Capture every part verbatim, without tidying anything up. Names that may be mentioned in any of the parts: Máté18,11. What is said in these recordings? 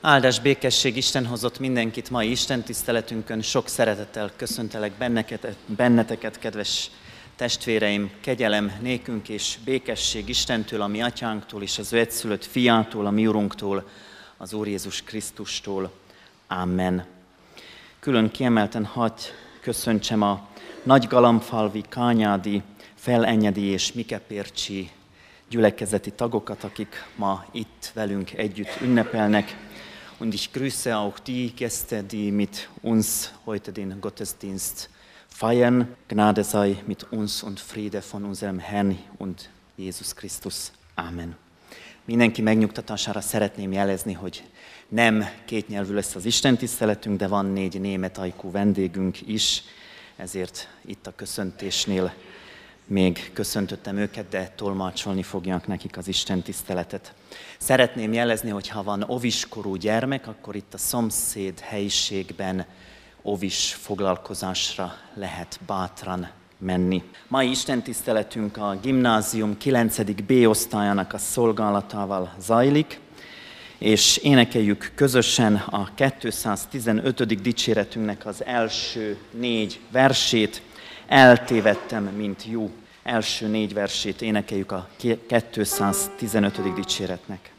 Áldás, békesség Isten hozott mindenkit mai Isten tiszteletünkön. Sok szeretettel köszöntelek benneket, benneteket, kedves testvéreim. Kegyelem nékünk és békesség Istentől, a mi atyánktól és az ő egyszülött fiától, a mi urunktól, az Úr Jézus Krisztustól. Amen. Külön kiemelten hadd köszöntsem a Nagygalambfalvi, Kányádi, Felenyedi és Mikepércsi gyülekezeti tagokat, akik ma itt velünk együtt ünnepelnek. Und ich grüße auch die Gäste, die mit uns heute den Gottesdienst feiern. Gnade sei mit uns und Friede von unserem Herrn und Jézus Krisztus. Amen. Mindenki megnyugtatására szeretném jelezni, hogy nem kétnyelvű lesz az istentiszteletünk, de van négy német ajkú vendégünk is, ezért itt a köszöntésnél még köszöntöttem őket, de tolmácsolni fogják nekik az Isten tiszteletet. Szeretném jelezni, hogy ha van oviskorú gyermek, akkor itt a szomszéd helyiségben ovis foglalkozásra lehet bátran menni. Mai Isten tiszteletünk a gimnázium kilencedik bé osztályának a szolgálatával zajlik, és énekeljük közösen a kétszáztizenötödik dicséretünknek az első négy versét. Eltévedtem, mint jó. Első négy versét énekeljük a kétszáztizenötödik dicséretnek.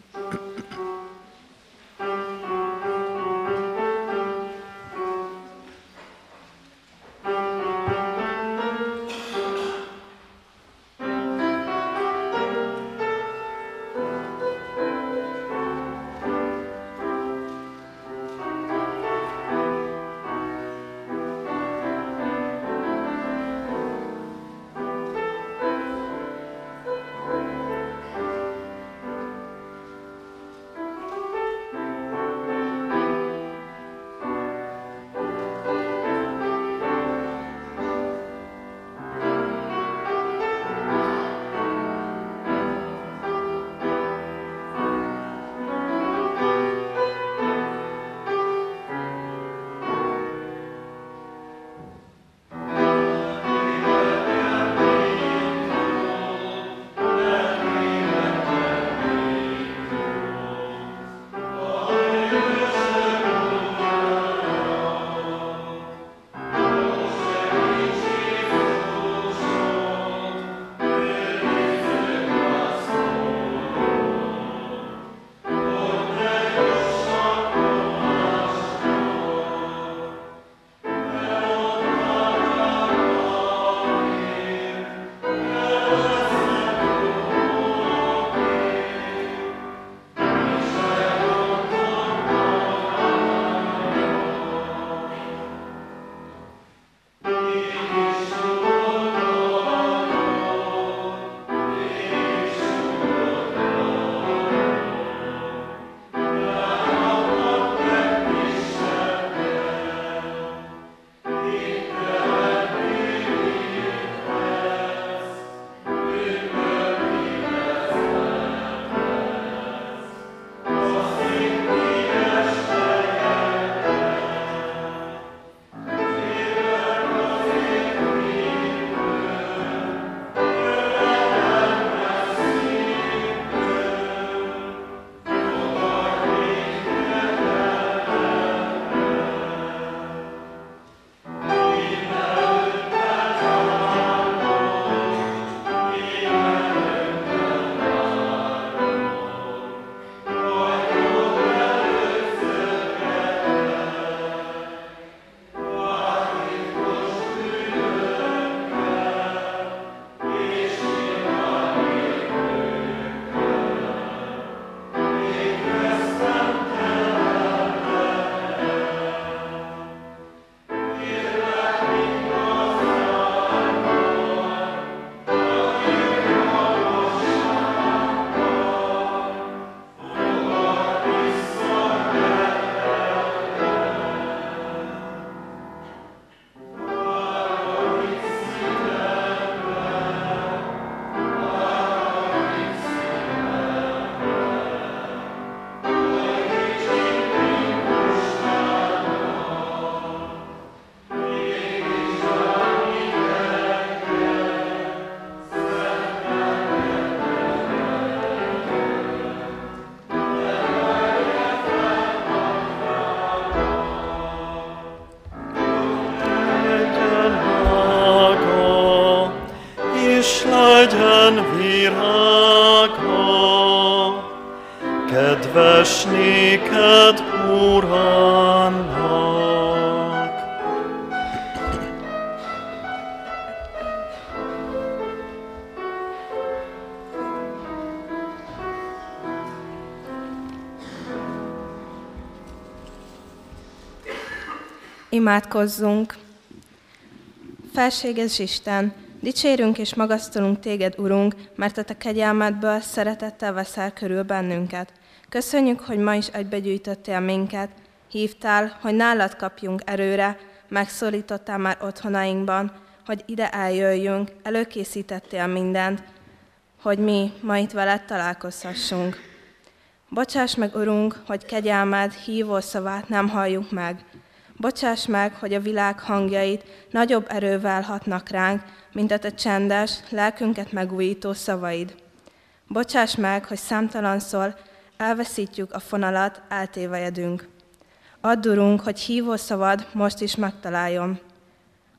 néked, Urannak. Imádkozzunk! Felséges Isten! Dicsérünk és magasztalunk Téged, Urunk, mert a Te kegyelmedből szeretettel veszel körül bennünket. Köszönjük, hogy ma is egybegyűjtöttél minket, hívtál, hogy nálad kapjunk erőre, megszólítottál már otthonainkban, hogy ide eljöjjünk, előkészítettél mindent, hogy mi ma itt veled találkozhassunk. Bocsáss meg, Urunk, hogy kegyelmed hívó szavát nem halljuk meg. Bocsáss meg, hogy a világ hangjait nagyobb erővel hatnak ránk, mint a te csendes, lelkünket megújító szavaid. Bocsáss meg, hogy számtalanszor elveszítjük a fonalat, eltévejedünk. Add, Urunk, hogy hívó szavad most is megtaláljon.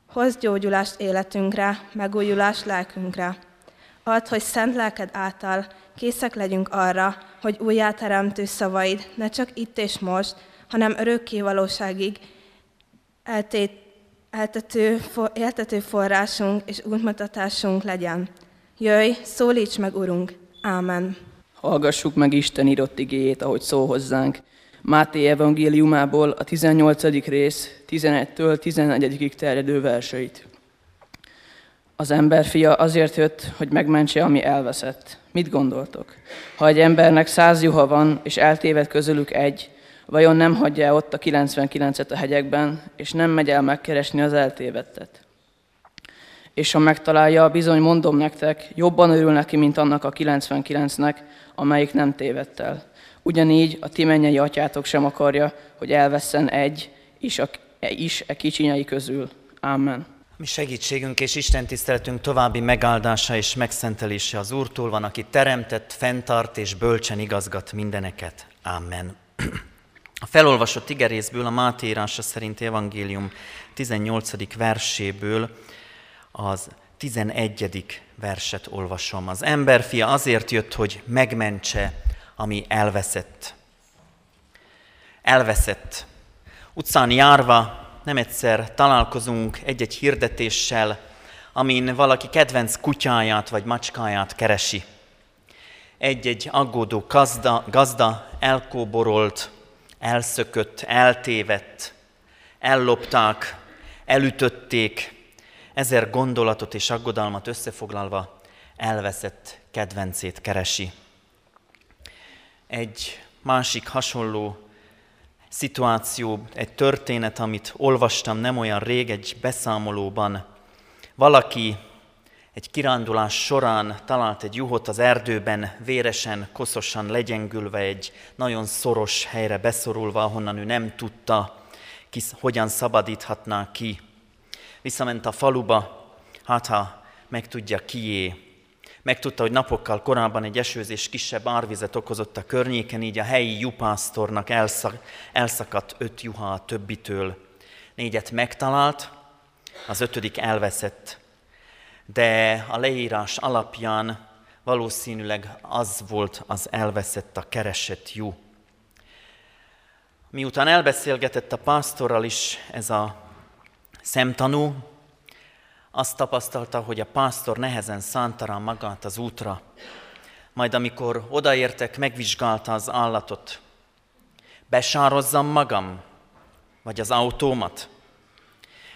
Hozz gyógyulást életünkre, megújulást lelkünkre. Add, hogy szent lelked által készek legyünk arra, hogy újjáteremtő szavaid ne csak itt és most, hanem örökkévalóságig eltét, eltető, for, eltető forrásunk és útmutatásunk legyen. Jöjj, szólíts meg, Urunk! Ámen! Hallgassuk meg Isten írott igéjét, ahogy szól hozzánk. Máté evangéliumából a tizennyolcadik rész tizenegytől tizennegyig terjedő verseit. Az emberfia azért jött, hogy megmentse, ami elveszett. Mit gondoltok? Ha egy embernek száz juha van, és eltéved közülük egy, vajon nem hagyja ott a kilencvenkilencet a hegyekben, és nem megy el megkeresni az eltévedtet? És ha megtalálja, bizony mondom nektek, jobban örül neki, mint annak a kilencvenkilencnek, amelyik nem tévedt el. Ugyanígy a ti mennyei atyátok sem akarja, hogy elvesszen egy is a, is a kicsinyei közül. Ámen. Mi segítségünk és Isten tiszteletünk további megáldása és megszentelése az Úrtól van, aki teremtett, fenntart és bölcsen igazgat mindeneket. Ámen. A felolvasott igerészből, a Máté írása szerint evangélium tizennyolcadik verséből az tizenegyedik verset olvasom. Az emberfia azért jött, hogy megmentse, ami elveszett. Elveszett. Utcán járva nem egyszer találkozunk egy-egy hirdetéssel, amin valaki kedvenc kutyáját vagy macskáját keresi. Egy-egy aggódó gazda, gazda elkóborolt, elszökött, eltévedt, ellopták, elütötték, ezer gondolatot és aggodalmat összefoglalva elveszett kedvencét keresi. Egy másik hasonló szituáció, egy történet, amit olvastam nem olyan rég egy beszámolóban. Valaki egy kirándulás során talált egy juhot az erdőben, véresen, koszosan legyengülve, egy nagyon szoros helyre beszorulva, ahonnan ő nem tudta, ki, hogyan szabadíthatná ki. Visszament a faluba, hát ha megtudja kié. Megtudta, hogy napokkal korábban egy esőzés kisebb árvizet okozott a környéken, így a helyi juhpásztornak elszak, elszakadt öt juha a többitől. Négyet megtalált, az ötödik elveszett. De a leírás alapján valószínűleg az volt az elveszett, a keresett juh. Miután elbeszélgetett a pásztorral is ez a szemtanú, azt tapasztalta, hogy a pásztor nehezen szánta rá magát az útra. Majd amikor odaértek, megvizsgálta az állatot. Besározzam magam, vagy az autómat?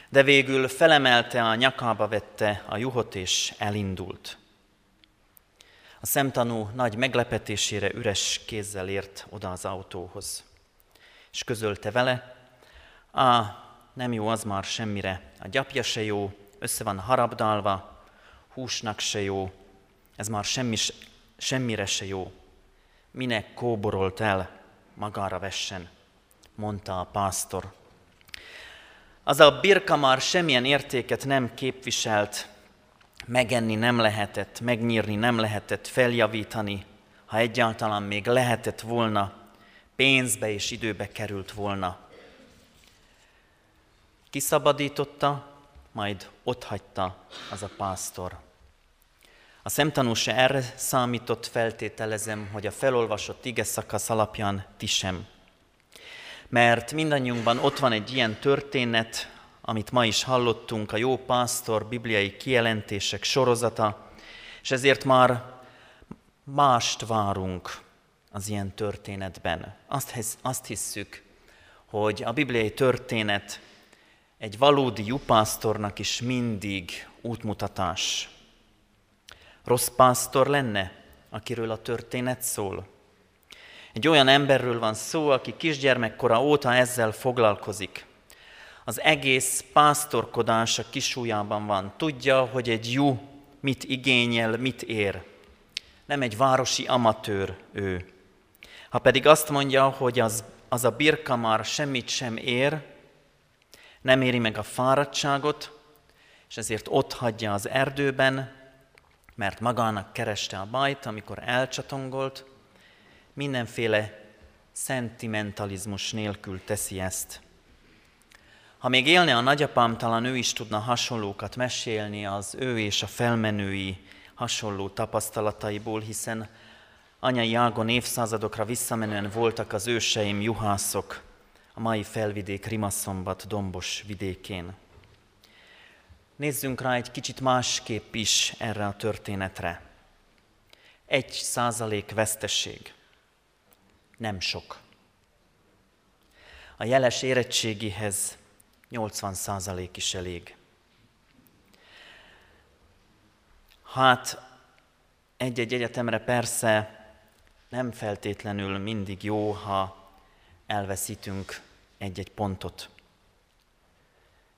De végül felemelte, a nyakába vette a juhot és elindult. A szemtanú nagy meglepetésére üres kézzel ért oda az autóhoz. És közölte vele, á, nem jó az már semmire, a gyapja se jó, össze van harabdálva, húsnak se jó, ez már semmi, semmire se jó. Minek kóborolt el, magára vessen, mondta a pásztor. Az a birka már semmilyen értéket nem képviselt, megenni nem lehetett, megnyírni nem lehetett, feljavítani, ha egyáltalán még lehetett volna, pénzbe és időbe került volna. Kiszabadította, majd otthagyta az a pásztor. A szemtanú se erre számított, feltételezem, hogy a felolvasott ige szakasz alapján ti sem. mert mindannyiunkban ott van egy ilyen történet, amit ma is hallottunk, a jó pásztor bibliai kijelentések sorozata, és ezért már mást várunk az ilyen történetben. Azt, hisz, azt hisszük, hogy a bibliai történet egy valódi jó pásztornak is mindig útmutatás. Rossz pásztor lenne, akiről a történet szól. Egy olyan emberről van szó, aki kisgyermekkora óta ezzel foglalkozik. Az egész pásztorkodás a kisujjában van. Tudja, hogy egy jó mit igényel, mit ér. Nem egy városi amatőr ő. Ha pedig azt mondja, hogy az, az a birka már semmit sem ér, nem éri meg a fáradtságot, és ezért ott hagyja az erdőben, mert magának kereste a bajt, amikor elcsatongolt, mindenféle szentimentalizmus nélkül teszi ezt. Ha még élne a nagyapám, talán ő is tudna hasonlókat mesélni az ő és a felmenői hasonló tapasztalataiból, hiszen anyai ágon évszázadokra visszamenően voltak az őseim juhászok a mai Felvidék Rimaszombat dombos vidékén. Nézzünk rá egy kicsit másképp is erre a történetre. Egy százalék veszteség. Nem sok. A jeles érettségihez nyolcvan százalék is elég. Hát egy-egy egyetemre persze nem feltétlenül mindig jó, ha elveszítünk egy-egy pontot.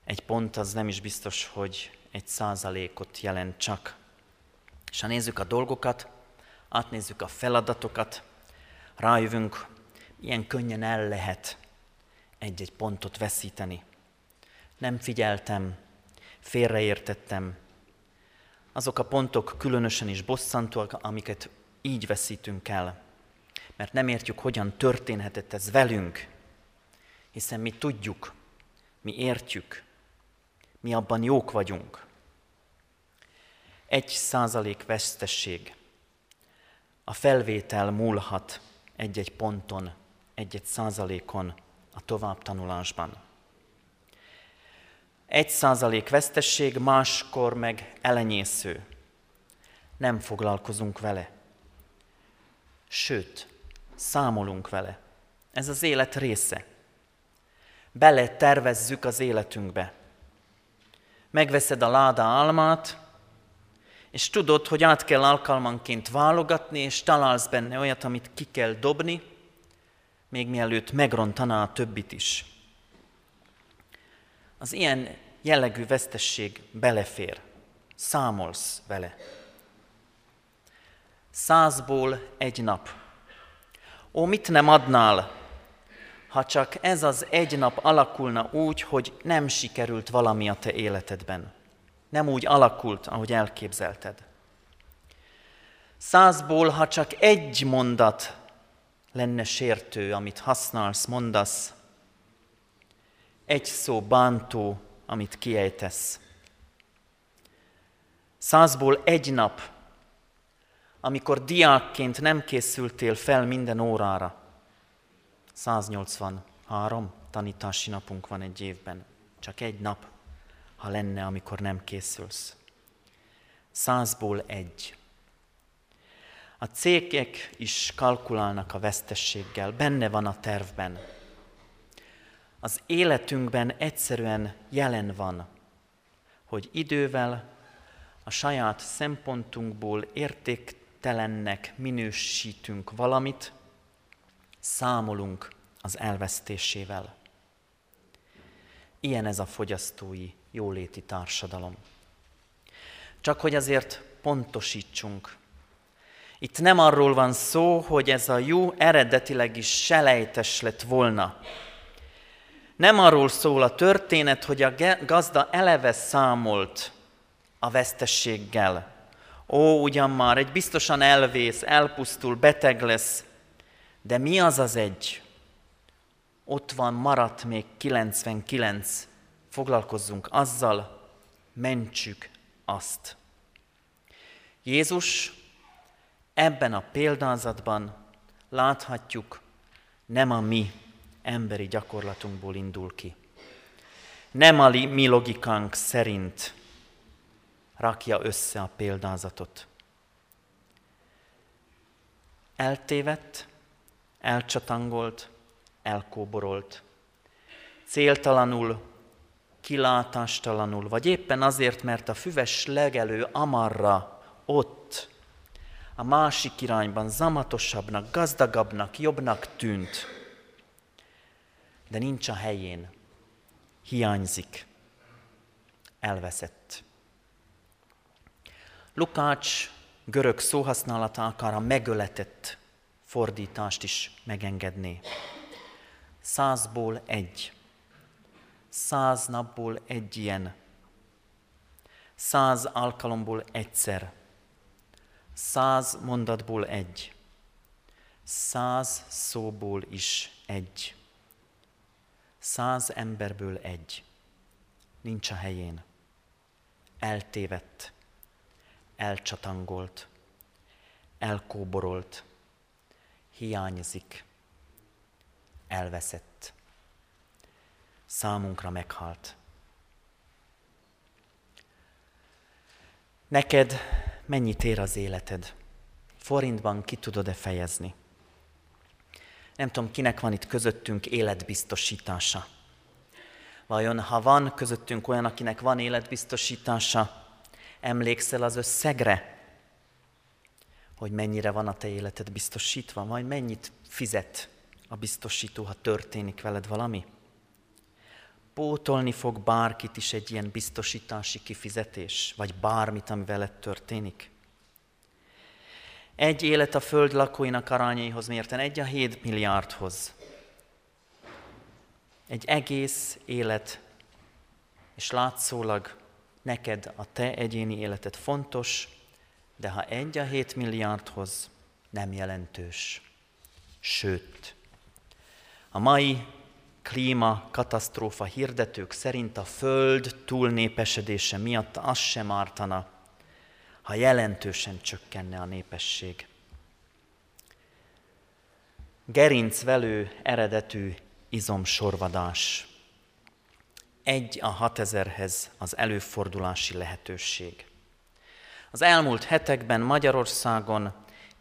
Egy pont az nem is biztos, hogy egy százalékot jelent csak. És ha nézzük a dolgokat, átnézzük a feladatokat, rájövünk, milyen könnyen el lehet egy-egy pontot veszíteni. Nem figyeltem, félreértettem. Azok a pontok különösen is bosszantóak, amiket így veszítünk el. Mert nem értjük, hogyan történhetett ez velünk. Hiszen mi tudjuk, mi értjük, mi abban jók vagyunk. Egy százalék vesztesség. A felvétel múlhat egy-egy ponton, egy-egy százalékon a továbbtanulásban. Egy százalék vesztesség, máskor meg elenyésző. Nem foglalkozunk vele. Sőt, számolunk vele. Ez az élet része. Bele tervezzük az életünkbe. Megveszed a láda álmát, és tudod, hogy át kell alkalmanként válogatni, és találsz benne olyat, amit ki kell dobni, még mielőtt megrontaná a többit is. Az ilyen jellegű vesztesség belefér. Számolsz vele. Százból egy nap. Ó, mit nem adnál, ha csak ez az egy nap alakulna úgy, hogy nem sikerült valami a te életedben. Nem úgy alakult, ahogy elképzelted. Százból, ha csak egy mondat lenne sértő, amit használsz, mondasz, egy szó bántó, amit kiejtesz. Százból egy nap, amikor diákként nem készültél fel minden órára. száznyolcvanhárom tanítási napunk van egy évben. Csak egy nap, ha lenne, amikor nem készülsz. Százból egy. A cégek is kalkulálnak a vesztességgel, benne van a tervben. Az életünkben egyszerűen jelen van, hogy idővel a saját szempontunkból értéktelennek minősítünk valamit, számolunk az elvesztésével. Ilyen ez a fogyasztói jóléti társadalom. Csak hogy azért pontosítsunk. Itt nem arról van szó, hogy ez a jó eredetileg is selejtes lett volna. Nem arról szól a történet, hogy a gazda eleve számolt a vesztességgel. Ó, ugyan már, egy biztosan elvész, elpusztul, beteg lesz, de mi az az egy? Ott van, maradt még kilencvenkilenc, foglalkozzunk azzal, mentsük azt. Jézus ebben a példázatban láthatjuk, nem a mi emberi gyakorlatunkból indul ki. Nem a mi logikánk szerint rakja össze a példázatot. Eltévedt, elcsatangolt, elkóborolt, céltalanul, kilátástalanul, vagy éppen azért, mert a füves legelő amarra ott, a másik irányban zamatosabbnak, gazdagabbnak, jobbnak tűnt, de nincs a helyén, hiányzik, elveszett. Lukács görög szóhasználata akár a megöletett fordítást is megengedné. Százból egy. Száz napból egy ilyen. Száz alkalomból egyszer. Száz mondatból egy. Száz szóból is egy. Száz emberből egy. Nincs a helyén. Eltévedt. Elcsatangolt. Elkóborolt. Hiányzik. Elveszett. Számunkra meghalt. Neked mennyit ér az életed? Forintban ki tudod-e fejezni? Nem tudom, kinek van itt közöttünk életbiztosítása. Vajon, ha van közöttünk olyan, akinek van életbiztosítása, emlékszel az összegre, hogy mennyire van a te életed biztosítva, vagy mennyit fizet a biztosító, ha történik veled valami? Pótolni fog bárkit is egy ilyen biztosítási kifizetés, vagy bármit, ami veled történik. Egy élet a föld lakóinak arányaihoz mérten, egy a hét milliárdhoz. Egy egész élet, és látszólag neked a te egyéni életed fontos, de ha egy a hét milliárdhoz, nem jelentős. Sőt, a mai klíma katasztrófa hirdetők szerint a Föld túlnépesedése miatt az sem ártana, ha jelentősen csökkenne a népesség. Gerincvelő eredetű izomsorvadás. Egy a hatezerhez az előfordulási lehetőség. Az elmúlt hetekben Magyarországon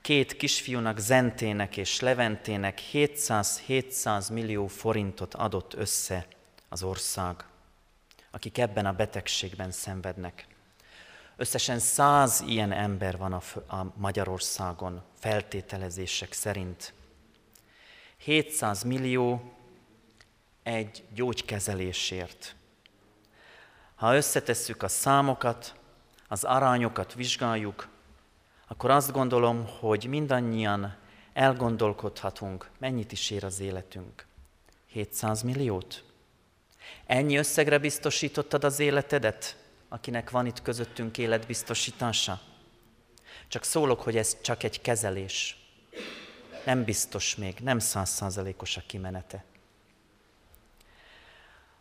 két kisfiúnak, Zentének és Leventének hétszáz-hétszáz millió forintot adott össze az ország, akik ebben a betegségben szenvednek. Összesen száz ilyen ember van a Magyarországon, feltételezések szerint. hétszáz millió egy gyógykezelésért. Ha összetesszük a számokat, az arányokat vizsgáljuk, akkor azt gondolom, hogy mindannyian elgondolkodhatunk, mennyit is ér az életünk. hétszáz milliót? Ennyi összegre biztosítottad az életedet, akinek van itt közöttünk életbiztosítása? Csak szólok, hogy ez csak egy kezelés. Nem biztos még, nem száz százalékos a kimenete.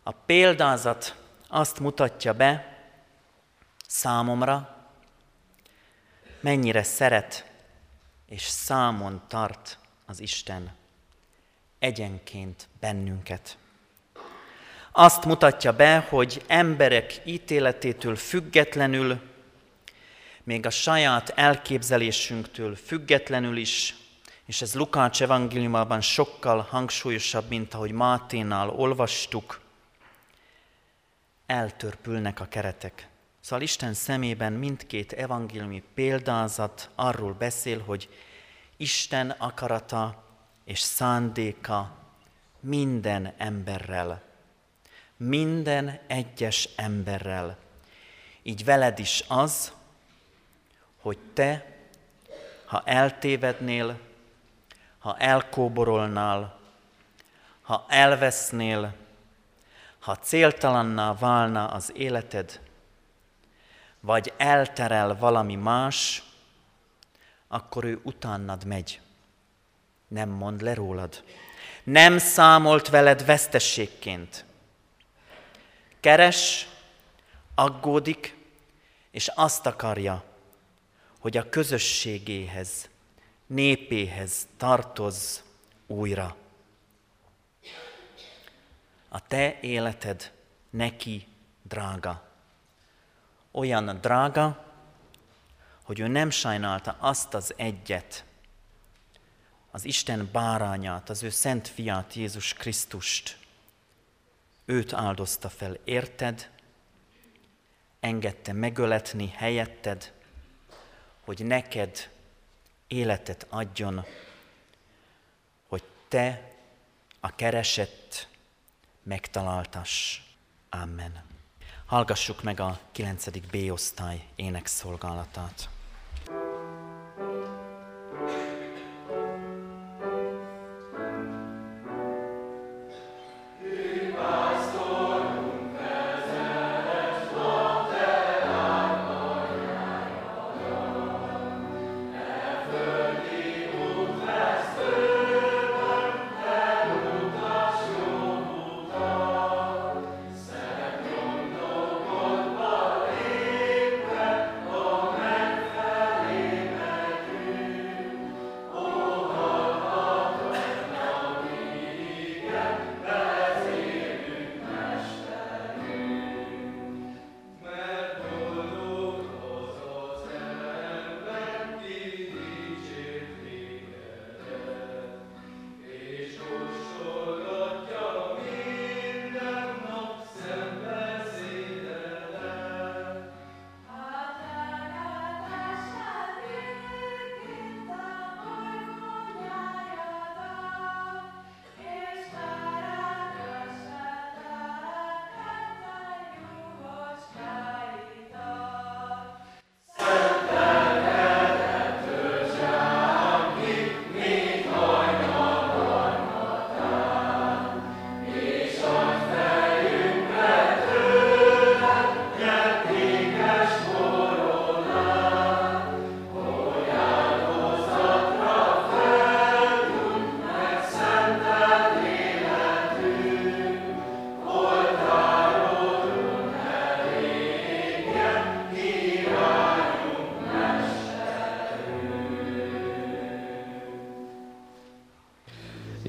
A példázat azt mutatja be számomra, mennyire szeret és számon tart az Isten egyenként bennünket. Azt mutatja be, hogy emberek ítéletétől függetlenül, még a saját elképzelésünktől függetlenül is, és ez Lukács evangéliumában sokkal hangsúlyosabb, mint ahogy Máténál olvastuk, eltörpülnek a keretek. Szóval Isten szemében mindkét evangéliumi példázat arról beszél, hogy Isten akarata és szándéka minden emberrel, minden egyes emberrel. Így veled is az, hogy te, ha eltévednél, ha elkóborolnál, ha elvesznél, ha céltalanná válna az életed, vagy elterel valami más, akkor ő utánad megy. Nem mond le rólad. Nem számolt veled veszteségként. Keres, aggódik, és azt akarja, hogy a közösségéhez, népéhez tartozz újra. a te életed neki drága. Olyan drága, hogy ő nem sajnálta azt az egyet, az Isten bárányát, az ő szent fiát, Jézus Krisztust. Őt áldozta fel érted, engedte megöletni helyetted, hogy neked életet adjon, hogy te a keresett megtaláltass. Amen. Hallgassuk meg a kilencedik B-osztály énekszolgálatát.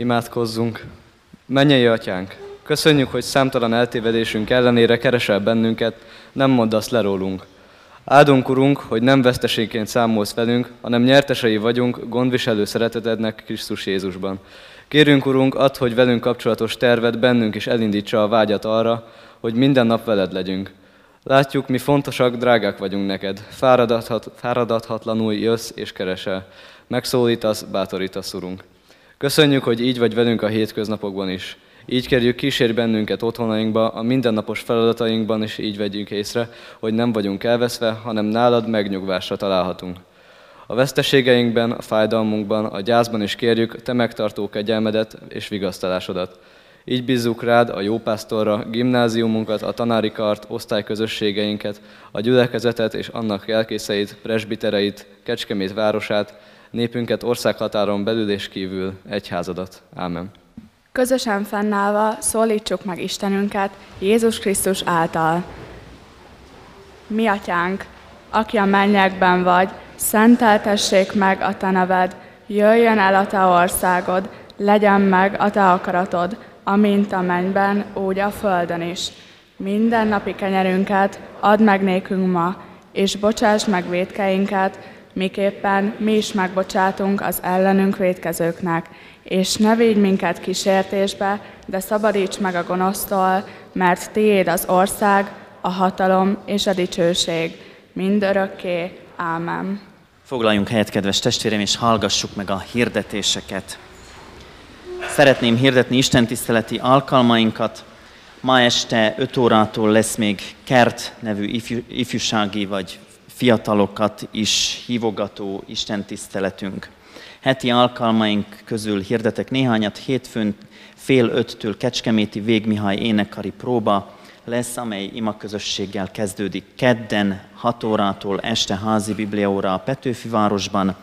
Imádkozzunk! Mennyei Atyánk! Köszönjük, hogy számtalan eltévedésünk ellenére keresel bennünket, nem mondd azt le rólunk. Áldunk, Urunk, hogy nem veszteségként számolsz velünk, hanem nyertesei vagyunk gondviselő szeretetednek Krisztus Jézusban. Kérünk, Urunk, add, hogy velünk kapcsolatos terved bennünk is elindítsa a vágyat arra, hogy minden nap veled legyünk. Látjuk, mi fontosak, drágák vagyunk neked. Fáradathat, fáradathatlanul jössz és keresel. Megszólítasz, bátorítasz, Urunk. Köszönjük, hogy így vagy velünk a hétköznapokban is. Így kérjük, kísérj bennünket otthonainkba, a mindennapos feladatainkban is így vegyünk észre, hogy nem vagyunk elveszve, hanem nálad megnyugvásra találhatunk. A veszteségeinkben, a fájdalmunkban, a gyászban is kérjük te megtartó kegyelmedet és vigasztalásodat. Így bízzuk rád a jópásztorra, gimnáziumunkat, a tanári kart, osztályközösségeinket, a gyülekezetet és annak lelkészeit, presbitereit, Kecskemét városát, népünket országhatáron belül és kívül, egyházadat. Ámen. Közösen fennállva szólítsuk meg Istenünket Jézus Krisztus által. Mi Atyánk, aki a mennyekben vagy, szenteltessék meg a te neved, jöjjön el a te országod, legyen meg a te akaratod, amint a mennyben, úgy a földön is. Minden napi kenyerünket add meg nékünk ma, és bocsáss meg vétkeinket, miképpen mi is megbocsátunk az ellenünk vétkezőknek. És ne védj minket kísértésbe, de szabadíts meg a gonosztól, mert tiéd az ország, a hatalom és a dicsőség. Mindörökké. Ámen. Foglaljunk helyet, kedves testvérem, és hallgassuk meg a hirdetéseket. Szeretném hirdetni istentiszteleti alkalmainkat. Ma este öt órától lesz még Kert nevű ifjú, ifjúsági vagy fiatalokat is hívogató istentiszteletünk. Heti alkalmaink közül hirdetek néhányat. Hétfőn fél öttől Kecskeméti Végmihály énekkari próba lesz, amely imaközösséggel kezdődik. Kedden hat órától este házi bibliaóra a Petőfi városban,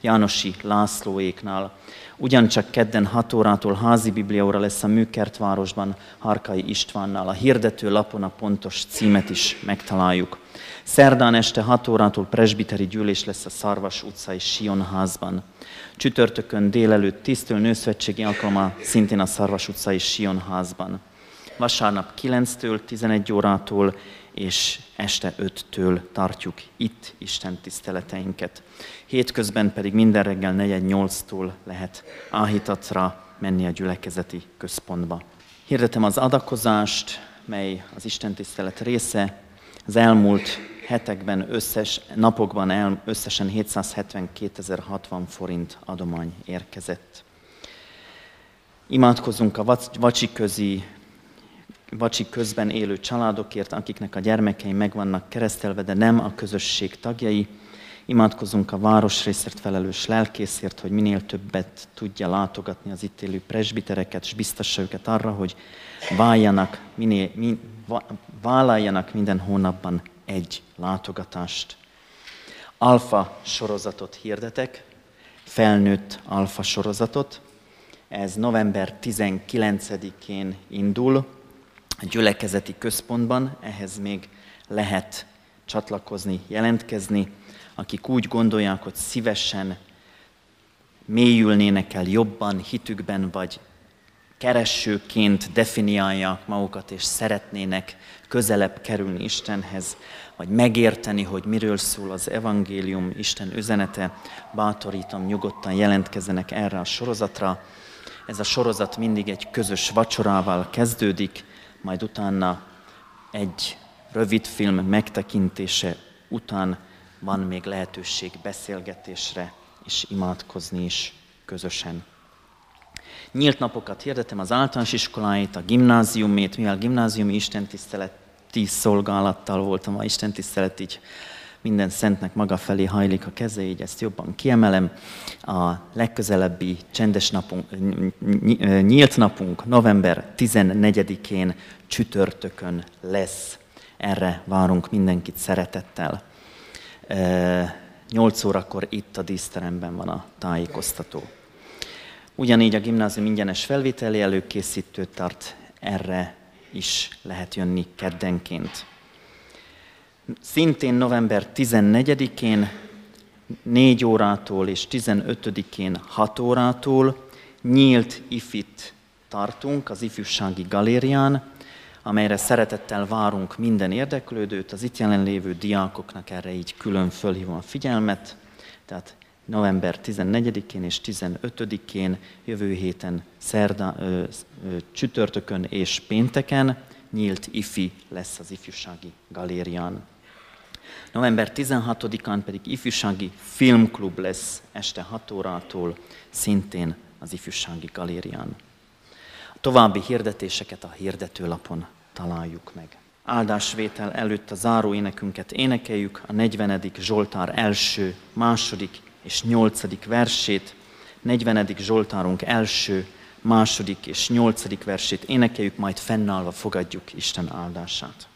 Jánosi Lászlóéknál. Ugyancsak kedden hat órától házi bibliaóra lesz a Műkertvárosban, Harkai Istvánnal. A hirdető lapon a pontos címet is megtaláljuk. Szerdán este hat órától presbiteri gyűlés lesz a Szarvas utcai Sionházban. Csütörtökön délelőtt tíztől nőszövetségi alkalma szintén a Szarvas utcai Sionházban. vasárnap kilenctől tizenegy órától, és este öttől tartjuk itt Isten tiszteleteinket. Hétközben pedig minden reggel negyven nyolctól lehet áhítatra menni a gyülekezeti központba. Hirdetem az adakozást, mely az Isten tisztelet része. Az elmúlt hetekben, összes napokban el, összesen hétszázhetvenkétezer-hatvan forint adomány érkezett. Imádkozunk a vacsi közi, vacsi közben élő családokért, akiknek a gyermekei meg vannak keresztelve, de nem a közösség tagjai. Imádkozunk a városrészért felelős lelkészért, hogy minél többet tudja látogatni az itt élő presbitereket, és biztassa őket arra, hogy váljanak, minél, min, vállaljanak minden hónapban egy látogatást. Alfa sorozatot hirdetek, felnőtt alfa sorozatot. Ez november tizenkilencedikén indul a gyülekezeti központban, ehhez még lehet csatlakozni, jelentkezni. Akik úgy gondolják, hogy szívesen mélyülnének el jobban hitükben, vagy keresőként definiálják magukat, és szeretnének közelebb kerülni Istenhez, vagy megérteni, hogy miről szól az evangélium, Isten üzenete, bátorítom, nyugodtan jelentkezzenek erre a sorozatra. Ez a sorozat mindig egy közös vacsorával kezdődik, majd utána egy rövid film megtekintése után van még lehetőség beszélgetésre és imádkozni is közösen. Nyílt napokat hirdetem, az általános iskoláit, a gimnáziumét, mivel gimnáziumi istentiszteleti szolgálattal voltam, a istentisztelet így minden szentnek maga felé hajlik a keze, így ezt jobban kiemelem. A legközelebbi csendes napunk, nyílt napunk november tizennegyedikén csütörtökön lesz. Erre várunk mindenkit szeretettel. nyolc órakor itt a díszteremben van a tájékoztató. Ugyanígy a gimnázium ingyenes felvételi előkészítőt tart, erre is lehet jönni keddenként. Szintén november tizennegyedikén négy órától és tizenötödikén hat órától nyílt ifit tartunk az ifjúsági galérián, amelyre szeretettel várunk minden érdeklődőt, az itt jelenlévő diákoknak erre így külön fölhívom a figyelmet, tehát november tizennegyedikén és tizenötödikén, jövő héten, szerda, ö, ö, csütörtökön és pénteken nyílt ifi lesz az ifjúsági galérián. november tizenhatodikán pedig ifjúsági filmklub lesz este hat órától, szintén az ifjúsági galérián. További hirdetéseket a hirdetőlapon találjuk meg. Áldásvétel előtt a záróénekünket énekeljük, a negyvenedik Zsoltár első, második és nyolcadik versét. negyvenedik Zsoltárunk első, második és nyolcadik versét énekeljük, majd fennállva fogadjuk Isten áldását.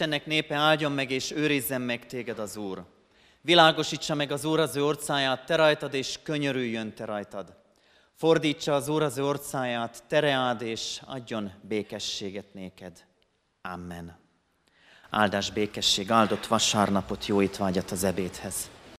Istennek népe, áldjon meg és őrizzen meg téged az Úr. Világosítsa meg az Úr az ő orcáját te rajtad, és könyörüljön te rajtad. Fordítsa az Úr az ő orcáját te reád, és adjon békességet néked. Amen. Áldás, békesség, áldott vasárnapot, jó étvágyat az ebédhez.